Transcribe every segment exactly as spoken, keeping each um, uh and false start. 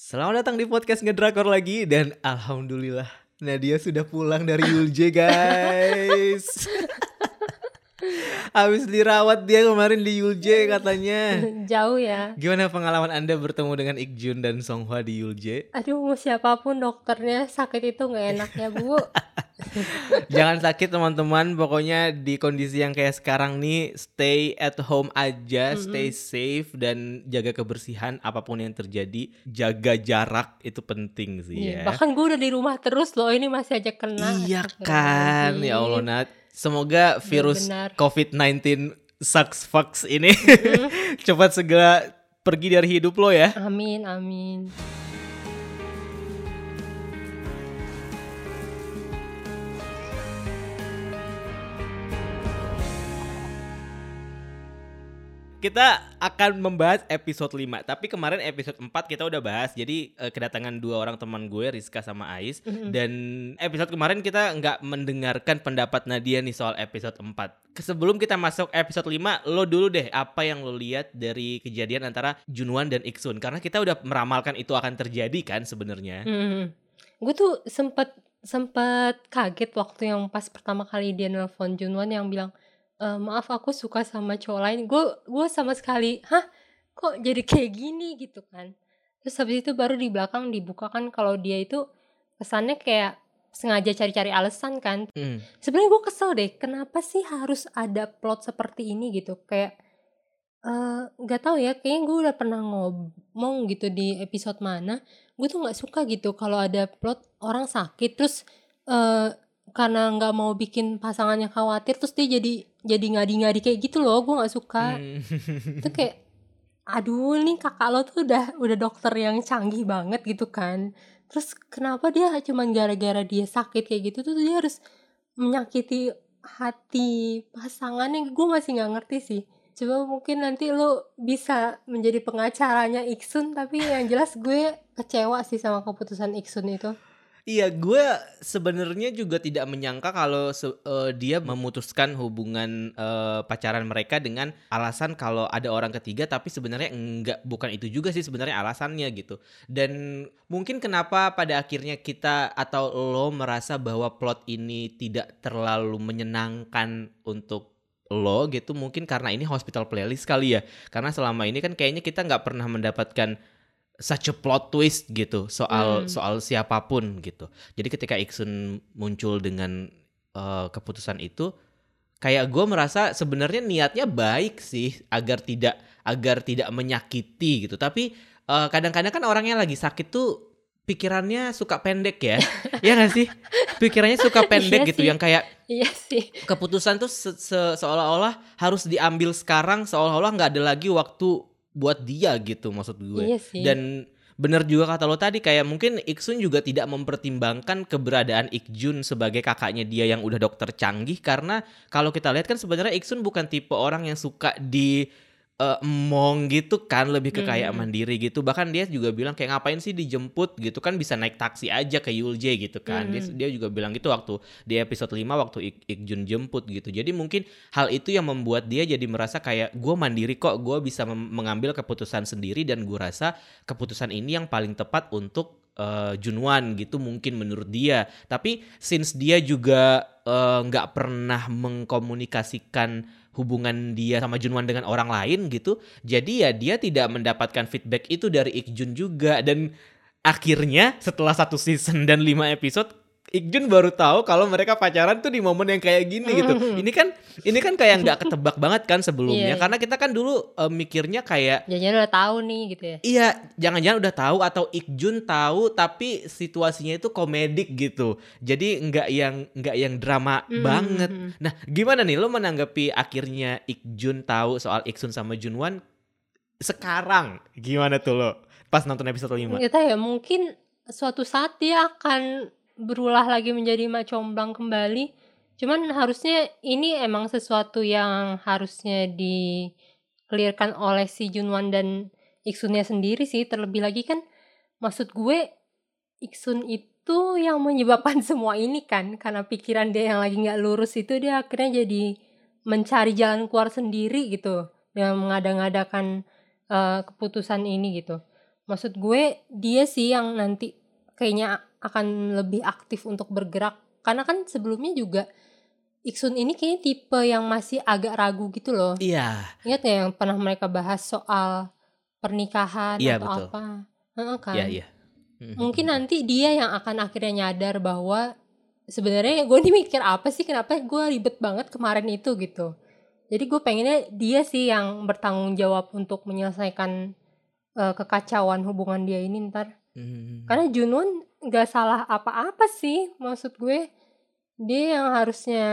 Selamat datang di podcast Ngedrakor lagi. Dan alhamdulillah Nadia sudah pulang dari Yulje, guys. Habis dirawat dia kemarin di Yulje katanya. Jauh ya. Gimana pengalaman Anda bertemu dengan Ik-jun dan Songhwa di Yulje? Aduh, siapapun dokternya sakit itu gak enak ya, Bu. Jangan sakit teman-teman. Pokoknya di kondisi yang kayak sekarang nih, stay at home aja, mm-hmm. Stay safe dan jaga kebersihan. Apapun yang terjadi, jaga jarak itu penting sih ya. Bahkan gue udah di rumah terus loh, ini masih aja kena. Iya kan, ya Allah Nat. Semoga virus ya, covid sembilan belas sucks fucks ini mm. cepat segera pergi dari hidup lo ya. Amin, amin. Kita akan membahas episode lima. Tapi kemarin episode empat kita udah bahas. Jadi eh, kedatangan dua orang teman gue, Rizka sama Ais. Mm-hmm. Dan episode kemarin kita gak mendengarkan pendapat Nadia nih soal episode empat. Sebelum kita masuk episode lima, lo dulu deh apa yang lo lihat dari kejadian antara Jun-wan dan Ik-sun. Karena kita udah meramalkan itu akan terjadi kan sebenarnya. Mm-hmm. Gue tuh sempet, sempet kaget waktu yang pas pertama kali dia nelfon Jun-wan yang bilang, Uh, maaf aku suka sama cowok lain. Gue gue sama sekali, hah kok jadi kayak gini gitu kan. Terus habis itu baru di belakang dibukakan kalau dia itu kesannya kayak sengaja cari-cari alasan kan. Mm. Sebenarnya gue kesel deh, kenapa sih harus ada plot seperti ini gitu. Kayak uh, gak tahu ya, kayaknya gue udah pernah ngomong gitu di episode mana. Gue tuh gak suka gitu kalau ada plot orang sakit terus uh, karena gak mau bikin pasangannya khawatir terus dia jadi jadi ngadi-ngadi kayak gitu loh. Gue gak suka. Itu hmm. kayak aduh nih kakak lo tuh udah udah dokter yang canggih banget gitu kan. Terus kenapa dia cuman gara-gara dia sakit kayak gitu tuh dia harus menyakiti hati pasangannya. Gue masih gak ngerti sih. Coba mungkin nanti lo bisa menjadi pengacaranya Ik-sun. Tapi yang jelas gue kecewa sih sama keputusan Ik-sun itu. Iya, gue sebenarnya juga tidak menyangka kalau uh, dia memutuskan hubungan uh, pacaran mereka dengan alasan kalau ada orang ketiga, tapi sebenarnya enggak, bukan itu juga sih sebenarnya alasannya gitu. Dan mungkin kenapa pada akhirnya kita atau lo merasa bahwa plot ini tidak terlalu menyenangkan untuk lo gitu, mungkin karena ini Hospital Playlist kali ya. Karena selama ini kan kayaknya kita nggak pernah mendapatkan such a plot twist gitu soal hmm. soal siapapun gitu. Jadi ketika Ik-sun muncul dengan uh, keputusan itu, kayak gue merasa sebenarnya niatnya baik sih agar tidak agar tidak menyakiti gitu. Tapi uh, kadang-kadang kan orangnya lagi sakit tuh pikirannya suka pendek ya, ya nggak sih? Pikirannya suka pendek gitu sih. Yang kayak iya sih. Keputusan tuh seolah-olah harus diambil sekarang, seolah-olah nggak ada lagi waktu buat dia gitu maksud gue. Iya sih. Dan benar juga kata lo tadi, kayak mungkin Ik-sun juga tidak mempertimbangkan keberadaan Ik-jun sebagai kakaknya dia yang udah dokter canggih. Karena kalau kita lihat kan sebenarnya Ik-sun bukan tipe orang yang suka di uh, emong gitu kan, lebih ke kayak hmm. mandiri gitu. Bahkan dia juga bilang kayak ngapain sih dijemput gitu kan, bisa naik taksi aja ke Yulje gitu kan. hmm. dia, dia juga bilang gitu waktu di episode lima waktu Ik-jun jemput gitu. Jadi mungkin hal itu yang membuat dia jadi merasa kayak gue mandiri kok, gue bisa mem- mengambil keputusan sendiri. Dan gue rasa keputusan ini yang paling tepat untuk uh, Jun-wan gitu mungkin menurut dia. Tapi since dia juga uh, gak pernah mengkomunikasikan hubungan dia sama Jun-wan dengan orang lain gitu, jadi ya dia tidak mendapatkan feedback itu dari Ik-jun juga. Dan akhirnya setelah satu season dan lima episode, Ik-jun baru tahu kalau mereka pacaran tuh di momen yang kayak gini gitu. Ini kan ini kan kayak nggak ketebak banget kan sebelumnya. Karena kita kan dulu uh, mikirnya kayak jangan-jangan udah tahu nih gitu ya. Iya, jangan-jangan udah tahu atau Ik-jun tahu tapi situasinya itu komedik gitu. Jadi nggak yang nggak yang drama mm-hmm. banget. Nah, gimana nih lo menanggapi akhirnya Ik-jun tahu soal Ik-sun sama Jun-wan sekarang? Gimana tuh lo pas nonton episode lima? Kita ya mungkin suatu saat dia akan berulah lagi menjadi mak comblang kembali. Cuman harusnya ini emang sesuatu yang harusnya di-clearkan oleh si Jun-wan dan Ik-sunnya sendiri sih. Terlebih lagi kan maksud gue Ik-sun itu yang menyebabkan semua ini kan. Karena pikiran dia yang lagi gak lurus itu dia akhirnya jadi mencari jalan keluar sendiri gitu. Dengan mengada-ngadakan uh, keputusan ini gitu. Maksud gue dia sih yang nanti kayaknya akan lebih aktif untuk bergerak. Karena kan sebelumnya juga Ik-sun ini kayaknya tipe yang masih agak ragu gitu loh. Iya. Ingat gak yang pernah mereka bahas soal pernikahan iya, atau betul. apa? Iya kan? Iya iya. Mungkin nanti dia yang akan akhirnya nyadar bahwa sebenarnya gue nih mikir apa sih, kenapa gue ribet banget kemarin itu gitu. Jadi gue pengennya dia sih yang bertanggung jawab untuk menyelesaikan uh, kekacauan hubungan dia ini ntar. Mm-hmm. Karena Jun-wan gak salah apa-apa sih, maksud gue dia yang harusnya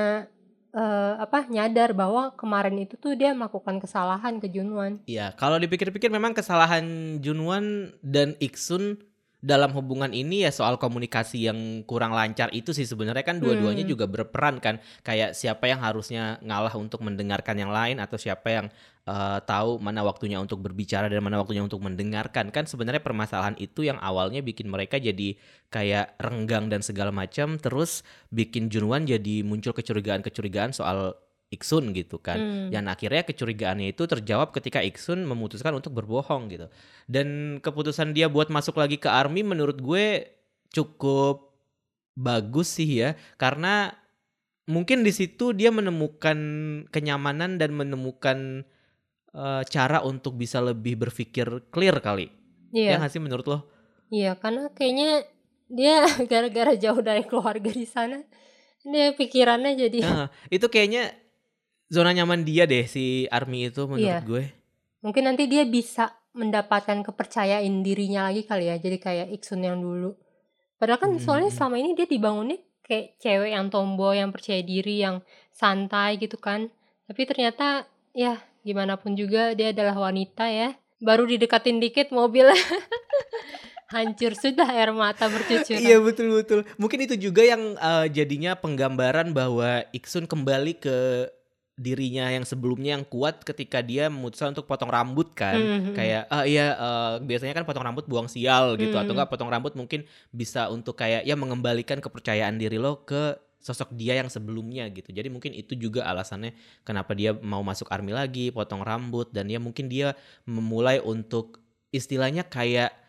uh, apa nyadar bahwa kemarin itu tuh dia melakukan kesalahan ke Jun-wan. Iya, kalau dipikir-pikir memang kesalahan Jun-wan dan Ik-sun dalam hubungan ini ya soal komunikasi yang kurang lancar itu sih sebenarnya kan dua-duanya hmm. juga berperan kan, kayak siapa yang harusnya ngalah untuk mendengarkan yang lain atau siapa yang uh, tahu mana waktunya untuk berbicara dan mana waktunya untuk mendengarkan kan. Sebenarnya permasalahan itu yang awalnya bikin mereka jadi kayak renggang dan segala macam, terus bikin Jun-wan jadi muncul kecurigaan-kecurigaan soal Ik-sun gitu kan. Hmm. Dan akhirnya kecurigaannya itu terjawab ketika Ik-sun memutuskan untuk berbohong gitu. Dan keputusan dia buat masuk lagi ke ARMY menurut gue cukup bagus sih ya. Karena mungkin di situ dia menemukan kenyamanan dan menemukan uh, cara untuk bisa lebih berpikir clear kali. Iya. Ya gak sih menurut lo? Iya, karena kayaknya dia gara-gara jauh dari keluarga di sana dia pikirannya jadi uh, itu kayaknya zona nyaman dia deh si ARMY itu menurut yeah. gue. Mungkin nanti dia bisa mendapatkan kepercayaan dirinya lagi kali ya. Jadi kayak Ik-sun yang dulu. Padahal kan hmm. soalnya selama ini dia dibangunnya kayak cewek yang tomboy, yang percaya diri, yang santai gitu kan. Tapi ternyata ya gimana pun juga dia adalah wanita ya. Baru didekatin dikit mobilnya hancur sudah, air mata bercucuran. Iya betul-betul. Mungkin itu juga yang uh, jadinya penggambaran bahwa Ik-sun kembali ke dirinya yang sebelumnya yang kuat ketika dia memutuskan untuk potong rambut kan. Mm-hmm. Kayak ah iya uh, biasanya kan potong rambut buang sial gitu. Mm-hmm. Atau enggak potong rambut mungkin bisa untuk kayak ya mengembalikan kepercayaan diri lo ke sosok dia yang sebelumnya gitu. Jadi mungkin itu juga alasannya kenapa dia mau masuk ARMY lagi, potong rambut. Dan ya mungkin dia memulai untuk istilahnya kayak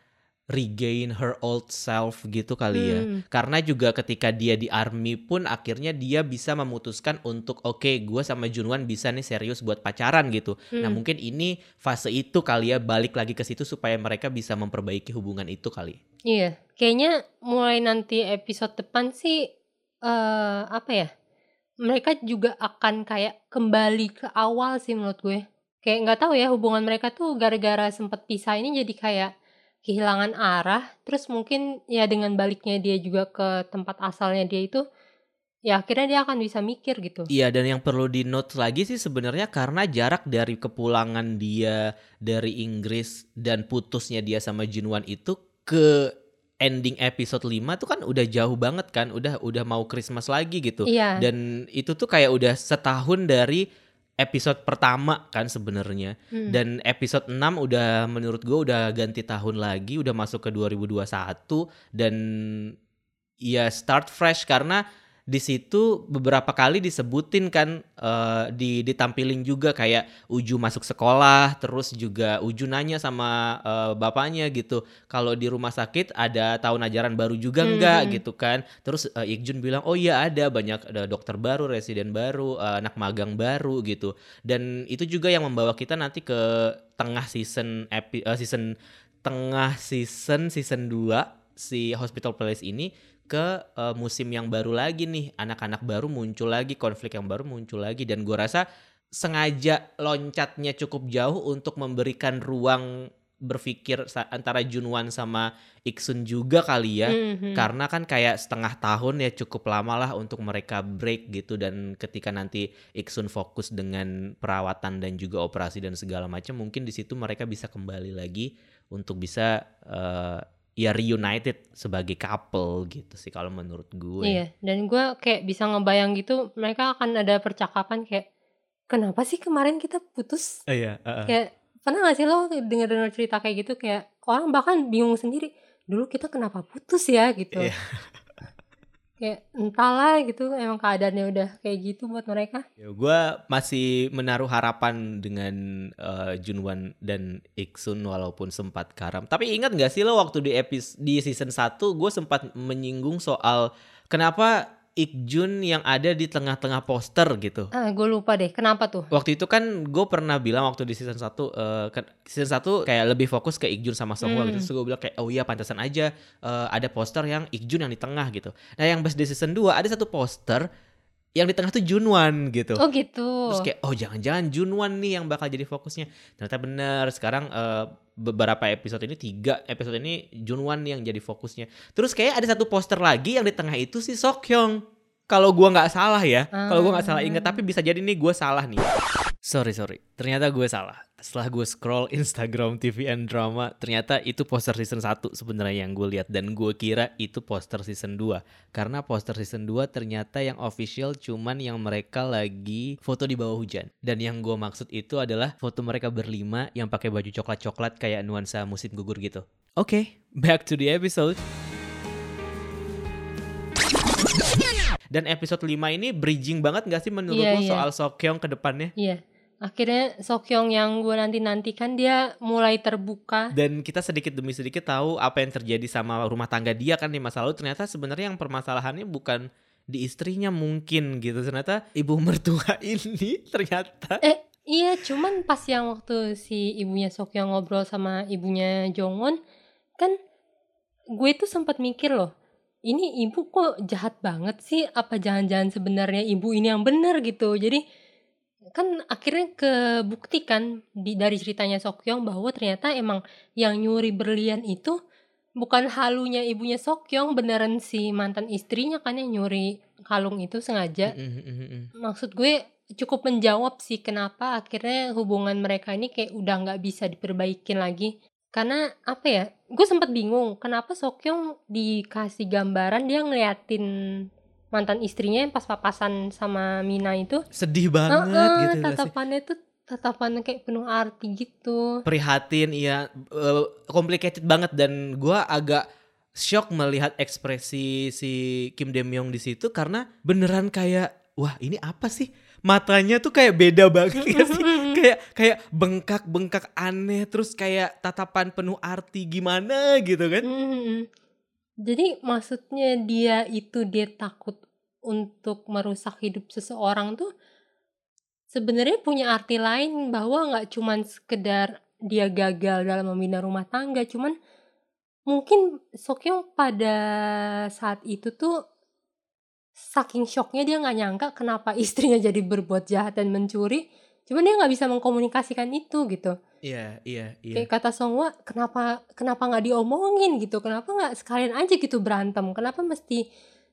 regain her old self gitu kali ya. Hmm. Karena juga ketika dia di ARMY pun akhirnya dia bisa memutuskan untuk oke okay, gue sama Jun-wan bisa nih serius buat pacaran gitu. Hmm. Nah mungkin ini fase itu kali ya, balik lagi ke situ supaya mereka bisa memperbaiki hubungan itu kali. Iya kayaknya mulai nanti episode depan sih uh, apa ya, mereka juga akan kayak kembali ke awal sih menurut gue. Kayak gak tahu ya hubungan mereka tuh gara-gara sempet pisah ini jadi kayak kehilangan arah. Terus mungkin ya dengan baliknya dia juga ke tempat asalnya dia itu, ya akhirnya dia akan bisa mikir gitu. Iya, dan yang perlu di note lagi sih sebenarnya karena jarak dari kepulangan dia dari Inggris dan putusnya dia sama Jun-wan itu ke ending episode lima tuh kan udah jauh banget kan, udah udah mau Christmas lagi gitu. Iya. Dan itu tuh kayak udah setahun dari episode pertama kan sebenarnya. Hmm. Dan episode enam udah menurut gue udah ganti tahun lagi, udah masuk ke dua ribu dua puluh satu dan ya start fresh. Karena di situ beberapa kali disebutin kan, uh, di ditampilin juga kayak Uju masuk sekolah, terus juga Uju nanya sama uh, bapaknya gitu, kalau di rumah sakit ada tahun ajaran baru juga enggak hmm. gitu kan. Terus uh, Ik-jun bilang oh iya ada banyak, ada dokter baru, residen baru, uh, anak magang baru gitu. Dan itu juga yang membawa kita nanti ke tengah season epi, uh, season tengah season season dua si Hospital Playlist ini ke uh, musim yang baru lagi nih, anak-anak baru muncul lagi, konflik yang baru muncul lagi. Dan gue rasa sengaja loncatnya cukup jauh untuk memberikan ruang berpikir antara Jun-wan sama Ik-sun juga kali ya. Mm-hmm. Karena kan kayak setengah tahun ya cukup lama lah untuk mereka break gitu. Dan ketika nanti Ik-sun fokus dengan perawatan dan juga operasi dan segala macam, mungkin di situ mereka bisa kembali lagi untuk bisa uh, ya reunited sebagai couple gitu sih kalau menurut gue. Iya, dan gue kayak bisa ngebayang gitu mereka akan ada percakapan kayak kenapa sih kemarin kita putus? Uh, iya, uh, uh. Kayak pernah gak sih lo denger-denger cerita kayak gitu, kayak orang bahkan bingung sendiri dulu kita kenapa putus ya gitu. Iya. kayak entahlah gitu, emang keadaannya udah kayak gitu buat mereka. Ya, gue masih menaruh harapan dengan uh, Jun-wan dan Ik-sun walaupun sempat karam. Tapi ingat gak sih lo waktu di episode di season satu gue sempat menyinggung soal kenapa Ik-jun yang ada di tengah-tengah poster gitu. Ah, gue lupa deh, kenapa tuh? Waktu itu kan gue pernah bilang waktu di season satu, uh, season satu kayak lebih fokus ke Ik-jun sama Songhwa hmm. gitu. Terus gue bilang kayak, oh iya pantasan aja uh, ada poster yang Ik-jun yang di tengah gitu. Nah yang pas di season dua ada satu poster yang di tengah tuh Jun-wan gitu. Oh gitu. Terus kayak, oh jangan-jangan Jun-wan nih yang bakal jadi fokusnya. Ternyata bener, sekarang... Uh, beberapa episode ini, tiga episode ini Jun-wan yang jadi fokusnya. Terus kayak ada satu poster lagi yang di tengah itu si Seok Hyeong. Kalau gue gak salah ya, uh, kalau gue gak salah inget, tapi bisa jadi nih gue salah nih. Sorry, sorry, ternyata gue salah. Setelah gue scroll Instagram T V N Drama, ternyata itu poster season satu sebenarnya yang gue lihat. Dan gue kira itu poster season dua. Karena poster season dua ternyata yang official cuman yang mereka lagi foto di bawah hujan. Dan yang gue maksud itu adalah foto mereka berlima yang pakai baju coklat-coklat kayak nuansa musim gugur gitu. Oke, okay, back to the episode. Dan episode lima ini bridging banget gak sih menurut yeah, lo yeah. soal Seok Hyeong ke depannya? Iya. Yeah. Akhirnya Seok Hyeong yang gue nanti-nantikan dia mulai terbuka. Dan kita sedikit demi sedikit tahu apa yang terjadi sama rumah tangga dia kan di masa lalu. Ternyata sebenarnya yang permasalahannya bukan di istrinya mungkin gitu. Ternyata ibu mertua ini ternyata... Eh iya, cuman pas yang waktu si ibunya Seok Hyeong ngobrol sama ibunya Jeong-won, kan gue tuh sempat mikir loh, ini ibu kok jahat banget sih, apa jangan-jangan sebenarnya ibu ini yang benar gitu. Jadi kan akhirnya kebuktikan di, dari ceritanya Seok Hyeong bahwa ternyata emang yang nyuri berlian itu bukan halunya ibunya Seok Hyeong, beneran si mantan istrinya kan yang nyuri kalung itu sengaja. Maksud gue cukup menjawab sih kenapa akhirnya hubungan mereka ini kayak udah gak bisa diperbaikin lagi. Karena apa ya, gue sempat bingung kenapa Seok Hyeong dikasih gambaran dia ngeliatin mantan istrinya yang pas papasan sama Mina itu. Sedih banget uh-uh, gitu. Tatapannya tuh tatapan kayak penuh arti gitu. Prihatin, iya, uh, complicated banget. Dan gue agak shock melihat ekspresi si Kim Demyong di situ karena beneran kayak, wah ini apa sih? Matanya tuh kayak beda banget ya sih. Kayak kayak bengkak-bengkak aneh, terus kayak tatapan penuh arti gimana gitu kan. Mm-hmm. Jadi maksudnya dia itu dia takut untuk merusak hidup seseorang tuh sebenarnya punya arti lain, bahwa gak cuman sekedar dia gagal dalam membina rumah tangga, cuman mungkin Seok Hyeong pada saat itu tuh saking shocknya dia gak nyangka kenapa istrinya jadi berbuat jahat dan mencuri. Cuman dia gak bisa mengkomunikasikan itu gitu. Iya, iya, iya. Kayak kata Songhwa, kenapa kenapa gak diomongin gitu. Kenapa gak sekalian aja gitu berantem. Kenapa mesti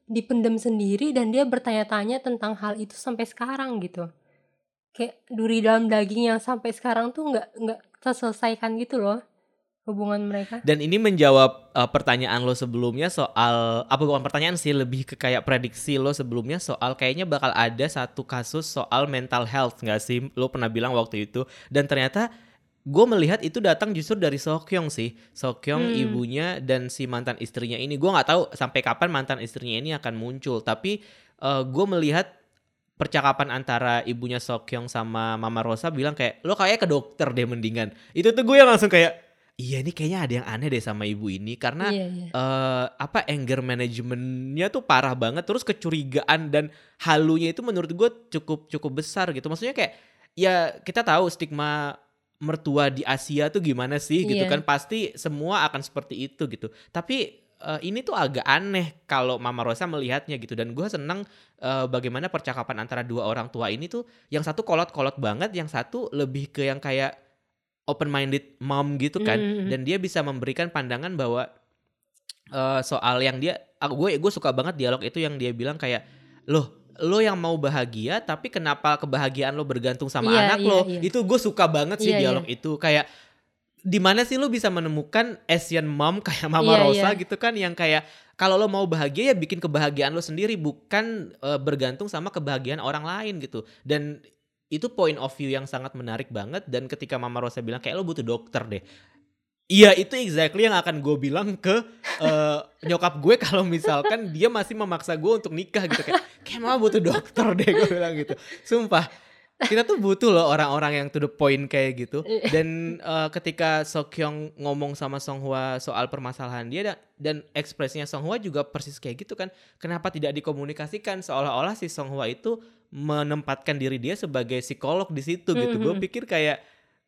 dipendam sendiri dan dia bertanya-tanya tentang hal itu sampai sekarang gitu. Kayak duri dalam daging yang sampai sekarang tuh gak, gak terselesaikan gitu loh hubungan mereka. Dan ini menjawab uh, pertanyaan lo sebelumnya soal, apa bukan pertanyaan sih, lebih ke kayak prediksi lo sebelumnya soal kayaknya bakal ada satu kasus soal mental health gak sih, lo pernah bilang waktu itu. Dan ternyata gue melihat itu datang justru dari Seok Hyeong sih. Seok Hyeong hmm. ibunya dan si mantan istrinya ini. Gue gak tahu sampai kapan mantan istrinya ini akan muncul, tapi uh, gue melihat percakapan antara ibunya Seok Hyeong sama Mama Rosa bilang kayak, lo kayaknya ke dokter deh mendingan. Itu tuh gue yang langsung kayak, iya ini kayaknya ada yang aneh deh sama ibu ini. Karena yeah, yeah. Uh, apa anger managementnya tuh parah banget. Terus kecurigaan dan halunya itu menurut gue cukup cukup besar gitu. Maksudnya kayak, ya kita tahu stigma mertua di Asia tuh gimana sih gitu yeah. kan. Pasti semua akan seperti itu gitu. Tapi uh, ini tuh agak aneh kalau Mama Rosa melihatnya gitu. Dan gue senang uh, bagaimana percakapan antara dua orang tua ini tuh. Yang satu kolot-kolot banget, yang satu lebih ke yang kayak open minded mom gitu kan. Mm-hmm. Dan dia bisa memberikan pandangan bahwa uh, soal yang dia, aku gue gue suka banget dialog itu yang dia bilang kayak, loh lo yang mau bahagia tapi kenapa kebahagiaan lo bergantung sama yeah, anak yeah, lo yeah. Itu gue suka banget sih yeah, dialog yeah. itu kayak, di mana sih lo bisa menemukan Asian mom kayak Mama yeah, Rosa yeah. gitu kan, yang kayak kalau lo mau bahagia ya bikin kebahagiaan lo sendiri, bukan uh, bergantung sama kebahagiaan orang lain gitu. Dan itu point of view yang sangat menarik banget. Dan ketika Mama Rosa bilang kayak, lo butuh dokter deh, Iya, itu exactly yang akan gue bilang ke uh, nyokap gue kalau misalkan dia masih memaksa gue untuk nikah gitu. Kayak, kayak mama butuh dokter deh, gue bilang gitu. Sumpah, kita tuh butuh loh orang-orang yang to the point kayak gitu. Dan uh, ketika Seok Hyeong ngomong sama Songhwa soal permasalahan dia dan, dan ekspresinya Songhwa juga persis kayak gitu kan. Kenapa tidak dikomunikasikan, seolah-olah si Songhwa itu menempatkan diri dia sebagai psikolog di situ gitu. Mm-hmm. Gue pikir kayak,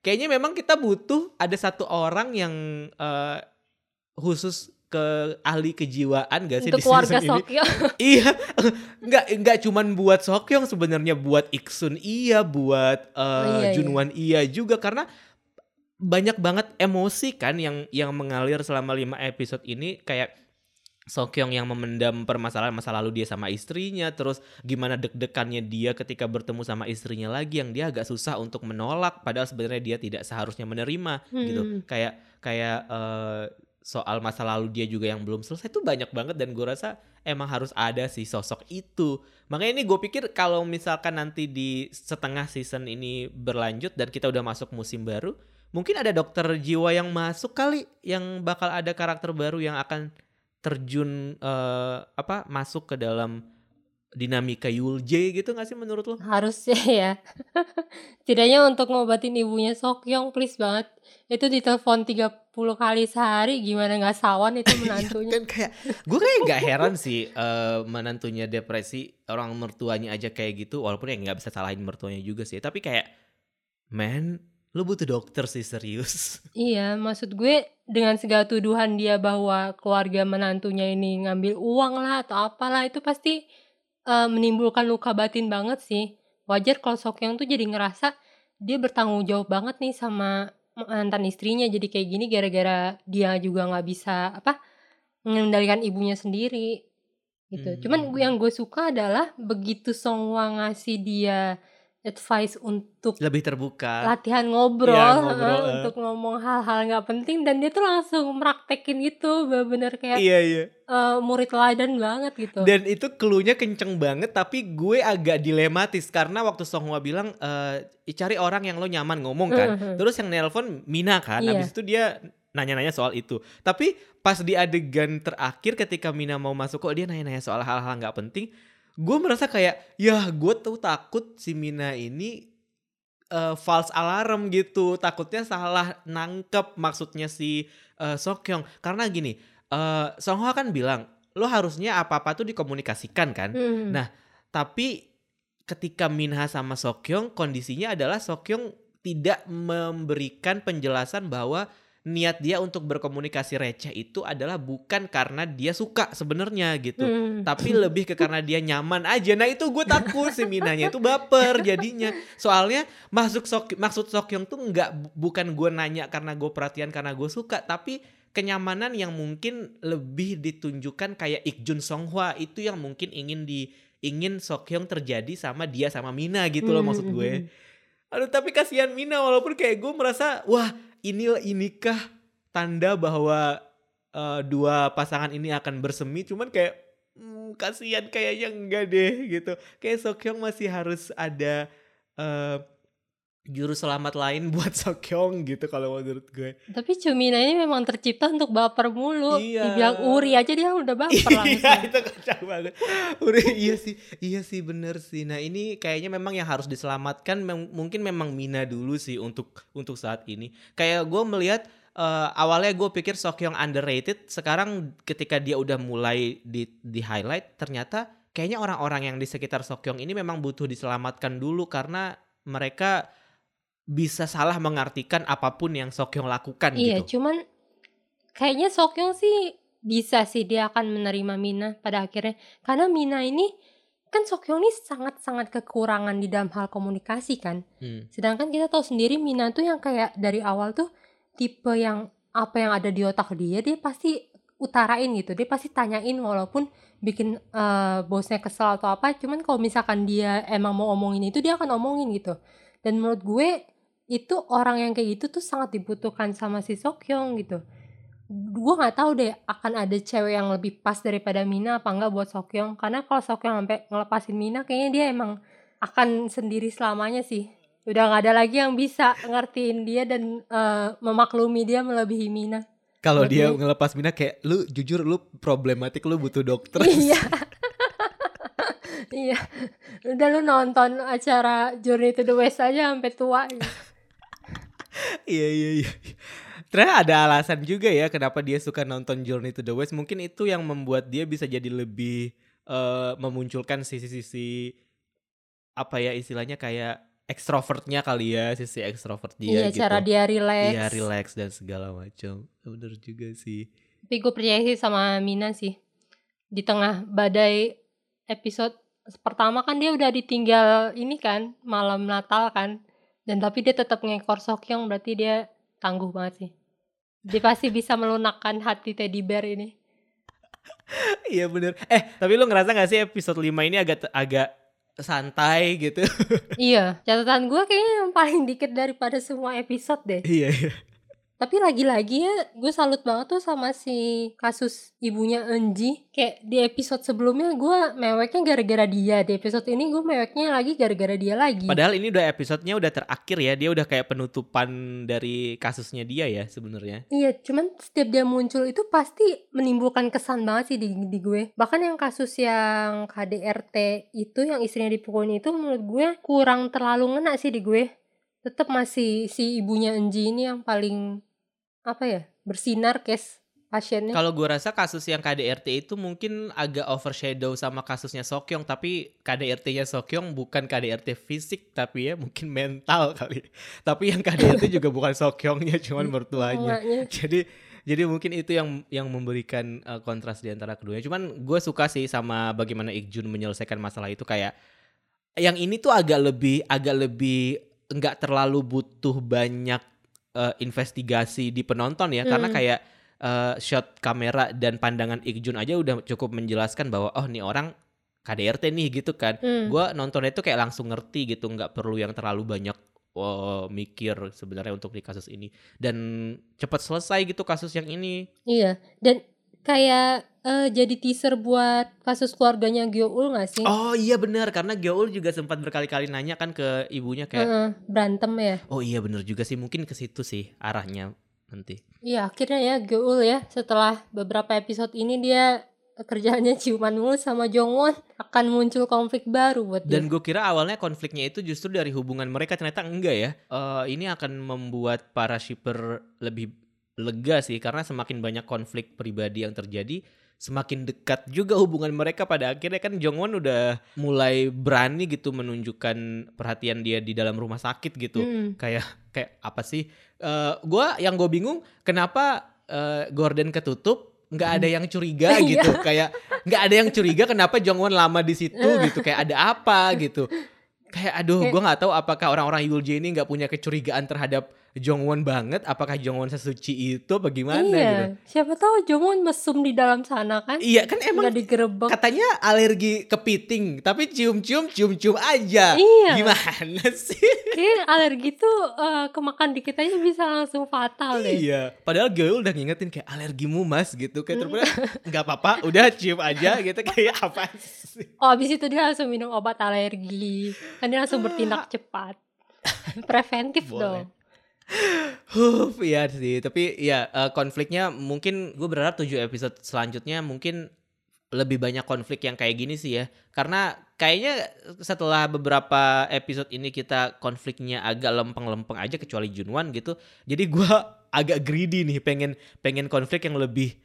kayaknya memang kita butuh ada satu orang yang uh, khusus ke ahli kejiwaan gak sih untuk di keluarga Seok Hyeong. Iya, nggak nggak cuman buat Seok Hyeong sebenarnya, buat Ik-sun iya, buat uh, oh, iya, Jun-wan iya. iya juga, karena banyak banget emosi kan yang yang mengalir selama lima episode ini. Kayak Seok Hyeong yang memendam permasalahan masa lalu dia sama istrinya, terus gimana deg-degannya dia ketika bertemu sama istrinya lagi yang dia agak susah untuk menolak padahal sebenarnya dia tidak seharusnya menerima hmm. gitu. Kayak kayak uh, soal masa lalu dia juga yang belum selesai tuh banyak banget, dan gue rasa emang harus ada sih sosok itu. Makanya ini gue pikir kalau misalkan nanti di setengah season ini berlanjut dan kita udah masuk musim baru, mungkin ada dokter jiwa yang masuk kali, yang bakal ada karakter baru yang akan terjun uh, apa masuk ke dalam dinamika Yulje gitu gak sih menurut lo? Harusnya ya. Tidaknya untuk ngobatin ibunya Seok Hyeong, please banget. Itu ditelepon tiga puluh kali sehari, gimana gak sawan itu menantunya. Kan kayak, gue kayak gak heran sih uh, menantunya depresi, orang mertuanya aja kayak gitu. Walaupun ya gak bisa salahin mertuanya juga sih. Tapi kayak, man, lu butuh dokter sih serius. Iya, maksud gue dengan segala tuduhan dia bahwa keluarga menantunya ini ngambil uang lah atau apalah, itu pasti uh, menimbulkan luka batin banget sih. Wajar kalau Seok Hyeong tuh jadi ngerasa dia bertanggung jawab banget nih sama mantan istrinya jadi kayak gini gara-gara dia juga nggak bisa apa mengendalikan ibunya sendiri gitu. Hmm. Cuman yang gue suka adalah begitu Songhwa ngasih dia advice untuk lebih terbuka, latihan ngobrol, ya, ngobrol uh, untuk ngomong hal-hal nggak penting, dan dia tuh langsung meraktekin gitu, bener-bener kayak iya, iya. Uh, murid teladan banget gitu. Dan itu cluenya kenceng banget, tapi gue agak dilematis karena waktu Songhwa bilang uh, cari orang yang lo nyaman ngomong kan, mm-hmm. terus yang nelpon Mina kan, iya. Abis itu dia nanya-nanya soal itu. Tapi pas di adegan terakhir ketika Mina mau masuk kok dia nanya-nanya soal hal-hal nggak penting. Gue merasa kayak, ya gue tuh takut si Mina ini uh, false alarm gitu. Takutnya salah nangkep maksudnya si uh, Seok Hyeong. Karena gini, uh, Songhwa kan bilang, lo harusnya apa-apa tuh dikomunikasikan kan. Hmm. Nah, tapi ketika Mina sama Seok Hyeong, kondisinya adalah Seok Hyeong tidak memberikan penjelasan bahwa niat dia untuk berkomunikasi receh itu adalah bukan karena dia suka sebenarnya gitu. Mm. Tapi lebih ke karena dia nyaman aja. Nah itu gue takut si Minanya itu baper jadinya. Soalnya masuk sok, maksud Seok Hyeong tuh gak, bukan gue nanya karena gue perhatian, karena gue suka. Tapi kenyamanan yang mungkin lebih ditunjukkan kayak Ik-jun Songhwa. Itu yang mungkin ingin di ingin Seok Hyeong terjadi sama dia sama Mina gitu loh, mm. maksud gue. Aduh, tapi kasihan Mina, walaupun kayak gue merasa wah, Ini inikah tanda bahwa uh, dua pasangan ini akan bersemi, cuman kayak hmm, kasihan kayaknya enggak deh gitu. Kayak Seok Hyeong masih harus ada uh, juru selamat lain buat Seok Hyeong gitu kalau menurut gue. Tapi Cumina ini memang tercipta untuk baper mulu. Iya. Dibilang Uri aja dia udah baper langsung. Iya, itu kacau banget. Uri iya sih, iya sih bener sih. Nah ini kayaknya memang yang harus diselamatkan mem- mungkin memang Mina dulu sih untuk untuk saat ini. Kayak gue melihat uh, awalnya gue pikir Seok Hyeong underrated. Sekarang ketika dia udah mulai di di highlight, ternyata kayaknya orang-orang yang di sekitar Seok Hyeong ini memang butuh diselamatkan dulu karena mereka bisa salah mengartikan apapun yang Seok Hyeong lakukan iya, gitu. Iya, cuman kayaknya Seok Hyeong sih bisa sih dia akan menerima Mina pada akhirnya. Karena Mina ini kan Seok Hyeong ini sangat-sangat kekurangan di dalam hal komunikasi kan. Hmm. Sedangkan kita tahu sendiri Mina tuh yang kayak dari awal tuh tipe yang apa yang ada di otak dia dia pasti utarain gitu. Dia pasti tanyain walaupun bikin uh, bosnya kesel atau apa. Cuman kalau misalkan dia emang mau omongin itu dia akan omongin gitu. Dan menurut gue itu orang yang kayak gitu tuh sangat dibutuhkan sama si Seok Hyeong gitu. Gue nggak tahu deh akan ada cewek yang lebih pas daripada Mina apa enggak buat Seok Hyeong, karena kalau Seok Hyeong sampai ngelepasin Mina kayaknya dia emang akan sendiri selamanya sih. udah gak ada lagi yang bisa ngertiin dia dan uh, memaklumi dia melebihi Mina. Kalau dia ngelepas Mina kayak, lu jujur lu problematik, lu butuh dokter. Iya. Iya. Udah lu nonton acara Journey to the West aja sampai tua. Iya iya iya. Ternyata ada alasan juga ya kenapa dia suka nonton Journey to the West. Mungkin itu yang membuat dia bisa jadi lebih uh, memunculkan sisi-sisi apa ya istilahnya kayak ekstrovertnya kali ya, sisi ekstrovert dia iya, gitu. Iya, cara dia relax. Iya, relax dan segala macam. Bener juga sih. Tapi gue percaya sih sama Mina sih. Di tengah badai episode pertama kan dia udah ditinggal ini kan, malam Natal kan. Dan tapi dia tetap ngekor Seok Hyeong, berarti dia tangguh banget sih. Dia pasti bisa melunakkan hati teddy bear ini. Iya bener. Eh, tapi lu ngerasa gak sih episode lima ini agak agak santai gitu? Iya, catatan gue kayaknya yang paling dikit daripada semua episode deh. Iya, iya. Tapi lagi-lagi ya gue salut banget tuh sama si kasus ibunya Enji. Kayak di episode sebelumnya gue meweknya gara-gara dia, di episode ini gue meweknya lagi gara-gara dia lagi. Padahal ini udah episodenya udah terakhir ya, dia udah kayak penutupan dari kasusnya dia ya sebenarnya. Iya, cuman setiap dia muncul itu pasti menimbulkan kesan banget sih di, di gue. Bahkan yang kasus yang K D R T itu, yang istrinya dipukulin itu, menurut gue kurang terlalu ngena sih di gue. Tetap masih si ibunya Enji ini yang paling apa ya, bersinar case pasiennya. Kalau gue rasa kasus yang K D R T itu mungkin agak overshadow sama kasusnya Seok Hyeong, tapi K D R T-nya Seok Hyeong bukan K D R T fisik, tapi ya mungkin mental kali. Tapi yang K D R T juga bukan Seok Hyeong-nya, cuman mertuanya. Jadi jadi mungkin itu yang yang memberikan uh, kontras di antara keduanya. Cuman gue suka sih sama bagaimana Ik-jun menyelesaikan masalah itu, kayak yang ini tuh agak lebih agak lebih enggak terlalu butuh banyak Uh, investigasi di penonton ya, hmm. karena kayak uh, shot kamera dan pandangan Ik-jun aja udah cukup menjelaskan bahwa oh nih orang K D R T nih gitu kan. hmm. Gue nontonnya itu kayak langsung ngerti gitu, nggak perlu yang terlalu banyak uh, mikir sebenarnya untuk di kasus ini, dan cepat selesai gitu kasus yang ini. Iya, dan kayak uh, jadi teaser buat kasus keluarganya Gyo Ul gak sih? Oh iya benar, karena Gyo Ul juga sempat berkali-kali nanya kan ke ibunya kayak uh, berantem ya. Oh iya benar juga sih, mungkin ke situ sih arahnya nanti. Iya, akhirnya ya Gyo Ul ya setelah beberapa episode ini dia kerjaannya ciuman mulu sama Jeong-won, akan muncul konflik baru buat dia. Dan gue kira awalnya konfliknya itu justru dari hubungan mereka, ternyata enggak ya. Uh, ini akan membuat para shipper lebih lega sih, karena semakin banyak konflik pribadi yang terjadi, semakin dekat juga hubungan mereka. Pada akhirnya kan Jeong-won udah mulai berani gitu menunjukkan perhatian dia di dalam rumah sakit gitu. hmm. Kayak kayak apa sih, uh, gua yang gue bingung kenapa uh, gorden ketutup nggak ada yang curiga gitu. Kayak nggak ada yang curiga kenapa Jeong-won lama di situ gitu, kayak ada apa gitu. Kayak aduh, gue gak tahu apakah orang-orang Yulje ini gak punya kecurigaan terhadap Jeong-won banget. Apakah Jeong-won sesuci itu apa gimana iya, gitu. Siapa tahu Jeong-won mesum di dalam sana kan. Iya kan, emang digerebek. Katanya alergi kepiting, tapi cium-cium, cium-cium aja. Iya. Gimana sih? Kayaknya alergi tuh uh, kemakan dikit aja bisa langsung fatal deh. Iya, padahal Gyo udah ngingetin kayak alergimu mas gitu. Kayak terpaksa gak apa-apa, udah cium aja gitu. Kayak apa sih. Oh abis itu dia langsung minum obat alergi. Dia langsung bertindak cepat. Preventif dong. Huh, iya sih. Tapi ya uh, konfliknya mungkin gue berharap tujuh episode selanjutnya mungkin lebih banyak konflik yang kayak gini sih ya. Karena kayaknya setelah beberapa episode ini kita konfliknya agak lempeng-lempeng aja, kecuali Jun-wan gitu. Jadi gue agak greedy nih, pengen pengen konflik yang lebih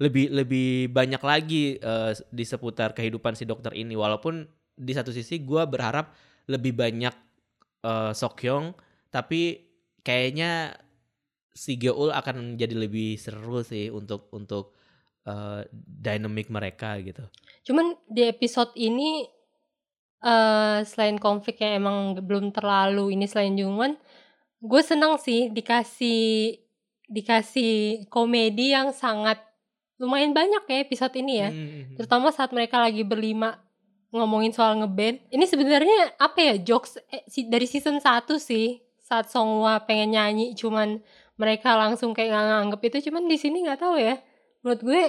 lebih lebih banyak lagi uh, di seputar kehidupan si dokter ini. Walaupun di satu sisi gue berharap lebih banyak uh, Seok Hyeong, tapi kayaknya si Gyo Ul akan jadi lebih seru sih untuk untuk uh, dynamic mereka gitu. Cuman di episode ini uh, selain konflik yang emang belum terlalu ini, selain Jung-won, gue senang sih dikasih dikasih komedi yang sangat lumayan banyak ya episode ini ya, hmm. terutama saat mereka lagi berlima ngomongin soal ngeband. Ini sebenarnya apa ya, jokes eh, si, dari season satu sih, saat Songhwa pengen nyanyi cuman mereka langsung kayak nggak nganggep itu. Cuman di sini nggak tahu ya, menurut gue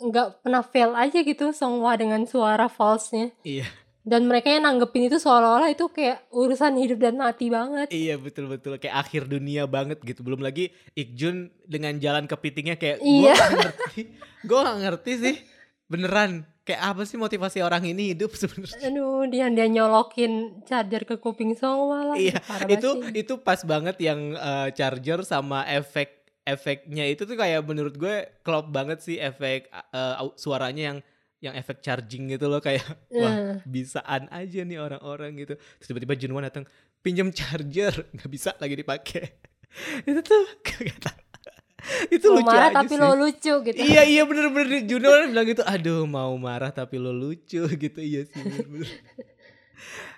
nggak pernah fail aja gitu Songhwa dengan suara falsenya. Iya. Dan mereka yang nanggepin itu seolah-olah itu kayak urusan hidup dan mati banget. Iya betul-betul, kayak akhir dunia banget gitu. Belum lagi Ik-jun dengan jalan kepitingnya kayak iya. Gue gak ngerti Gue gak ngerti sih beneran, kayak apa sih motivasi orang ini hidup sebenarnya? Aduh, dia dia nyolokin charger ke kuping Songhwa lah. Iya itu sih. Itu pas banget yang uh, charger sama efek efeknya itu tuh kayak menurut gue klop banget sih efek uh, suaranya yang yang efek charging gitu loh, kayak wah bisaan aja nih orang-orang gitu. Terus tiba-tiba Jun-wan datang pinjam charger, nggak bisa lagi dipakai. Itu tuh kagak tahu. Itu mau lucu marah aja tapi sih. Lo lucu gitu. Iya iya bener-bener Jun-wan bilang gitu, aduh mau marah tapi lo lucu gitu. Iya sih bener-bener.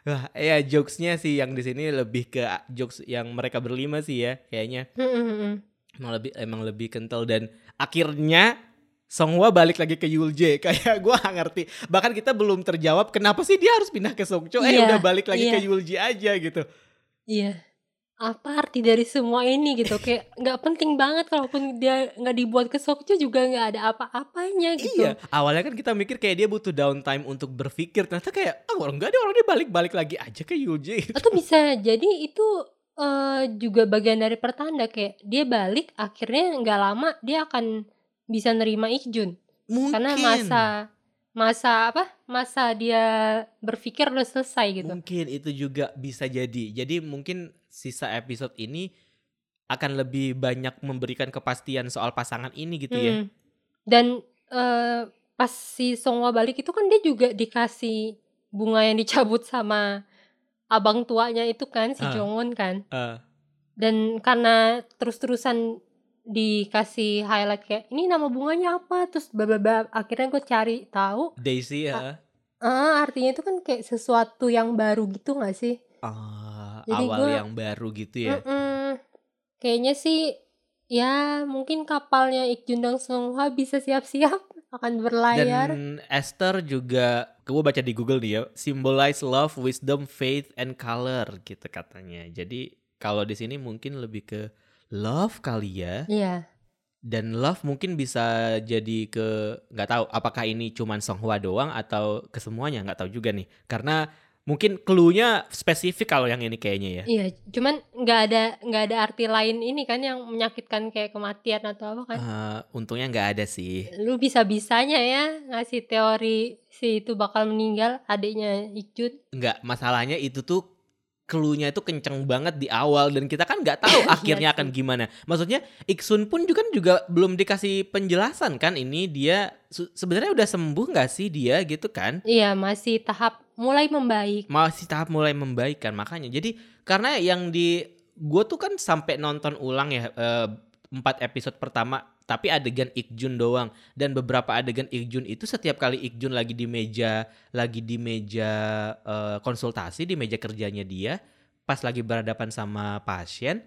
Wah ya jokesnya sih yang di sini lebih ke jokes yang mereka berlima sih ya kayaknya. Emang lebih emang lebih kental dan akhirnya Songhwa balik lagi ke Yulje. Kayak gue gak ngerti. Bahkan kita belum terjawab kenapa sih dia harus pindah ke Sokcho. Eh yeah, udah balik lagi yeah. ke Yulje aja gitu. Iya yeah. Apa arti dari semua ini gitu. Kayak gak penting banget. Kalaupun dia gak dibuat ke Sokcho juga gak ada apa-apanya gitu. Iya. Awalnya kan kita mikir kayak dia butuh downtime untuk berpikir. Ternyata kayak ah oh, enggak ada orang dia balik-balik lagi aja ke Yulje gitu. Atau bisa jadi itu uh, juga bagian dari pertanda. Kayak dia balik akhirnya gak lama dia akan bisa nerima Ik-jun. Mungkin. Karena masa masa apa? Masa dia berpikir udah selesai gitu. Mungkin itu juga bisa jadi. Jadi mungkin sisa episode ini akan lebih banyak memberikan kepastian soal pasangan ini gitu hmm. ya. Dan uh, pas si Songhwa balik itu kan dia juga dikasih bunga yang dicabut sama abang tuanya itu kan si uh. Jeong-won kan. Uh. Dan karena terus-terusan dikasih highlight kayak ini nama bunganya apa terus bababab akhirnya gue cari tahu Daisy ya. Ah artinya itu kan kayak sesuatu yang baru gitu nggak sih? Ah jadi awal gua, yang baru gitu ya. Mm-mm, kayaknya sih ya mungkin kapalnya Ik-jun dan Songhwa bisa siap-siap akan berlayar. Dan Esther juga gue baca di Google dia symbolize love, wisdom, faith, and color gitu katanya. Jadi kalau di sini mungkin lebih ke love kali ya. Iya. Dan love mungkin bisa jadi ke gak tahu apakah ini cuman Songhwa doang atau ke semuanya, gak tahu juga nih. Karena mungkin cluenya spesifik kalau yang ini kayaknya ya. Iya, cuman gak ada gak ada arti lain ini kan yang menyakitkan kayak kematian atau apa kan. Uh, untungnya gak ada sih. Lu bisa-bisanya ya ngasih teori si itu bakal meninggal adiknya Ik-jun. Enggak, masalahnya itu tuh cluenya itu kenceng banget di awal dan kita kan nggak tahu akhirnya akan gimana. Maksudnya Ik-sun pun juga juga belum dikasih penjelasan kan ini dia sebenarnya udah sembuh nggak sih dia gitu kan? Iya masih tahap mulai membaik. Masih tahap mulai membaik kan makanya. Jadi karena yang di gue tuh kan sampai nonton ulang ya empat episode pertama tapi adegan Ik-jun doang dan beberapa adegan Ik-jun itu setiap kali Ik-jun lagi di meja lagi di meja uh, konsultasi di meja kerjanya dia pas lagi berhadapan sama pasien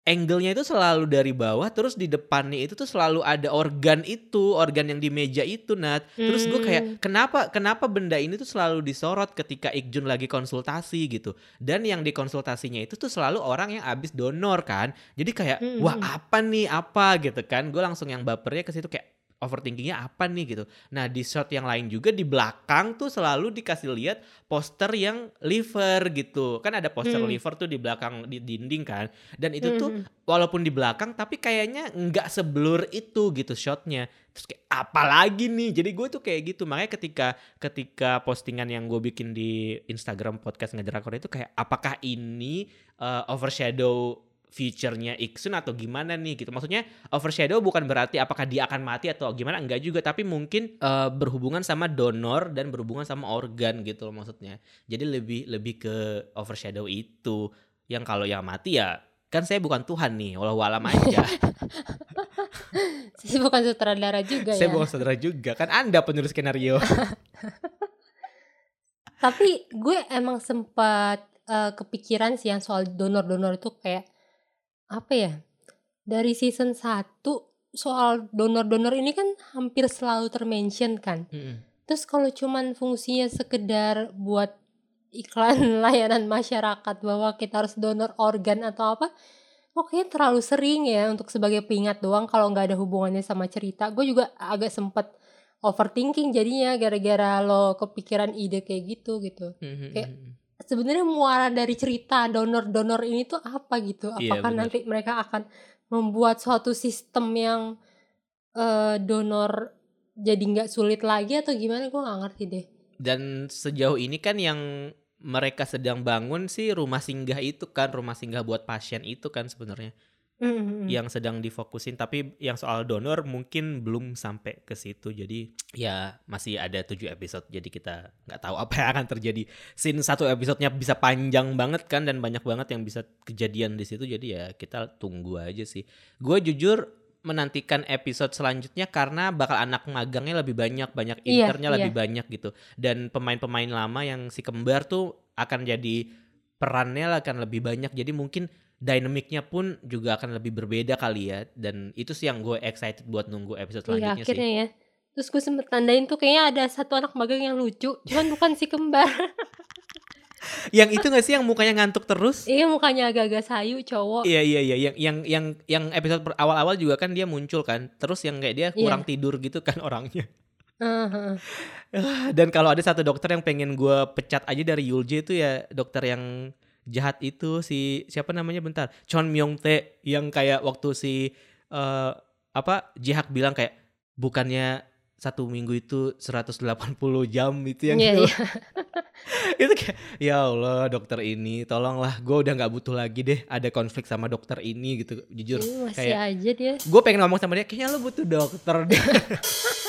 angle-nya itu selalu dari bawah terus di depannya itu tuh selalu ada organ itu organ yang di meja itu Nat terus gue kayak kenapa kenapa benda ini tuh selalu disorot ketika Ik-jun lagi konsultasi gitu dan yang dikonsultasinya itu tuh selalu orang yang abis donor kan jadi kayak hmm. wah apa nih apa gitu kan gue langsung yang bapernya ke situ kayak overthinkingnya apa nih gitu. Nah di shot yang lain juga di belakang tuh selalu dikasih lihat poster yang liver gitu. Kan ada poster hmm. liver tuh di belakang di dinding kan. Dan itu hmm. tuh walaupun di belakang tapi kayaknya nggak seblur itu gitu shotnya. Terus kayak apa lagi nih. Jadi gue tuh kayak gitu. Makanya ketika ketika postingan yang gue bikin di Instagram podcast Ngedrakor itu kayak apakah ini uh, overshadow future-nya Ik-sun atau gimana nih gitu. Maksudnya overshadow bukan berarti apakah dia akan mati atau gimana. Enggak juga. Tapi mungkin uh, berhubungan sama donor dan berhubungan sama organ gitu loh maksudnya. Jadi lebih lebih ke overshadow itu. Yang kalau yang mati ya kan saya bukan Tuhan nih. Wallahu alam aja. Saya bukan sutradara juga ya. Saya bukan sutradara juga. Kan Anda penulis skenario. Tapi gue emang sempat uh, kepikiran sih yang soal donor-donor itu kayak apa ya, dari season satu soal donor-donor ini kan hampir selalu termention kan. Mm-hmm. Terus kalau cuman fungsinya sekedar buat iklan layanan masyarakat bahwa kita harus donor organ atau apa, oke terlalu sering ya untuk sebagai pengingat doang kalau gak ada hubungannya sama cerita. Gue juga agak sempet overthinking jadinya gara-gara lo kepikiran ide kayak gitu gitu. Mm-hmm. Kayak sebenarnya muara dari cerita donor-donor ini tuh apa gitu? Apakah yeah, nanti mereka akan membuat suatu sistem yang uh, donor jadi nggak sulit lagi atau gimana? Gue nggak ngerti deh. Dan sejauh ini kan yang mereka sedang bangun sih rumah singgah itu kan, rumah singgah buat pasien itu kan sebenarnya mm-hmm. yang sedang difokusin. Tapi yang soal donor mungkin belum sampai ke situ. Jadi ya masih ada tujuh episode. Jadi kita nggak tahu apa yang akan terjadi. Scene satu episodenya bisa panjang banget kan dan banyak banget yang bisa kejadian di situ. Jadi ya kita tunggu aja sih. Gue jujur menantikan episode selanjutnya karena bakal anak magangnya lebih banyak, banyak internnya yeah, lebih yeah. banyak gitu. Dan pemain-pemain lama yang si kembar tuh akan jadi perannya akan lebih banyak. Jadi mungkin dinamiknya pun juga akan lebih berbeda kali ya. Dan itu sih yang gue excited buat nunggu episode selanjutnya yeah, akhirnya sih. Ya. Terus gue sempet tandain tuh kayaknya ada satu anak magang yang lucu, cuman bukan si kembar. Yang itu nggak sih yang mukanya ngantuk terus? Iya mukanya agak-agak sayu cowok. Iya iya iya yang yang yang yang episode awal-awal juga kan dia muncul kan, terus yang kayak dia kurang yeah. tidur gitu kan orangnya. Uh-huh. Dan kalau ada satu dokter yang pengen gue pecat aja dari Yulje itu ya dokter yang jahat itu si siapa namanya bentar Chon Myung Tae yang kayak waktu si uh, apa Ji Hak bilang kayak bukannya satu minggu itu seratus delapan puluh jam itu yang yeah, gitu. Yeah. Itu kayak ya Allah dokter ini tolonglah gue udah nggak butuh lagi deh ada konflik sama dokter ini gitu jujur. Ih, masih kayak aja dia. Gue pengen ngomong sama dia kayaknya lo butuh dokter deh.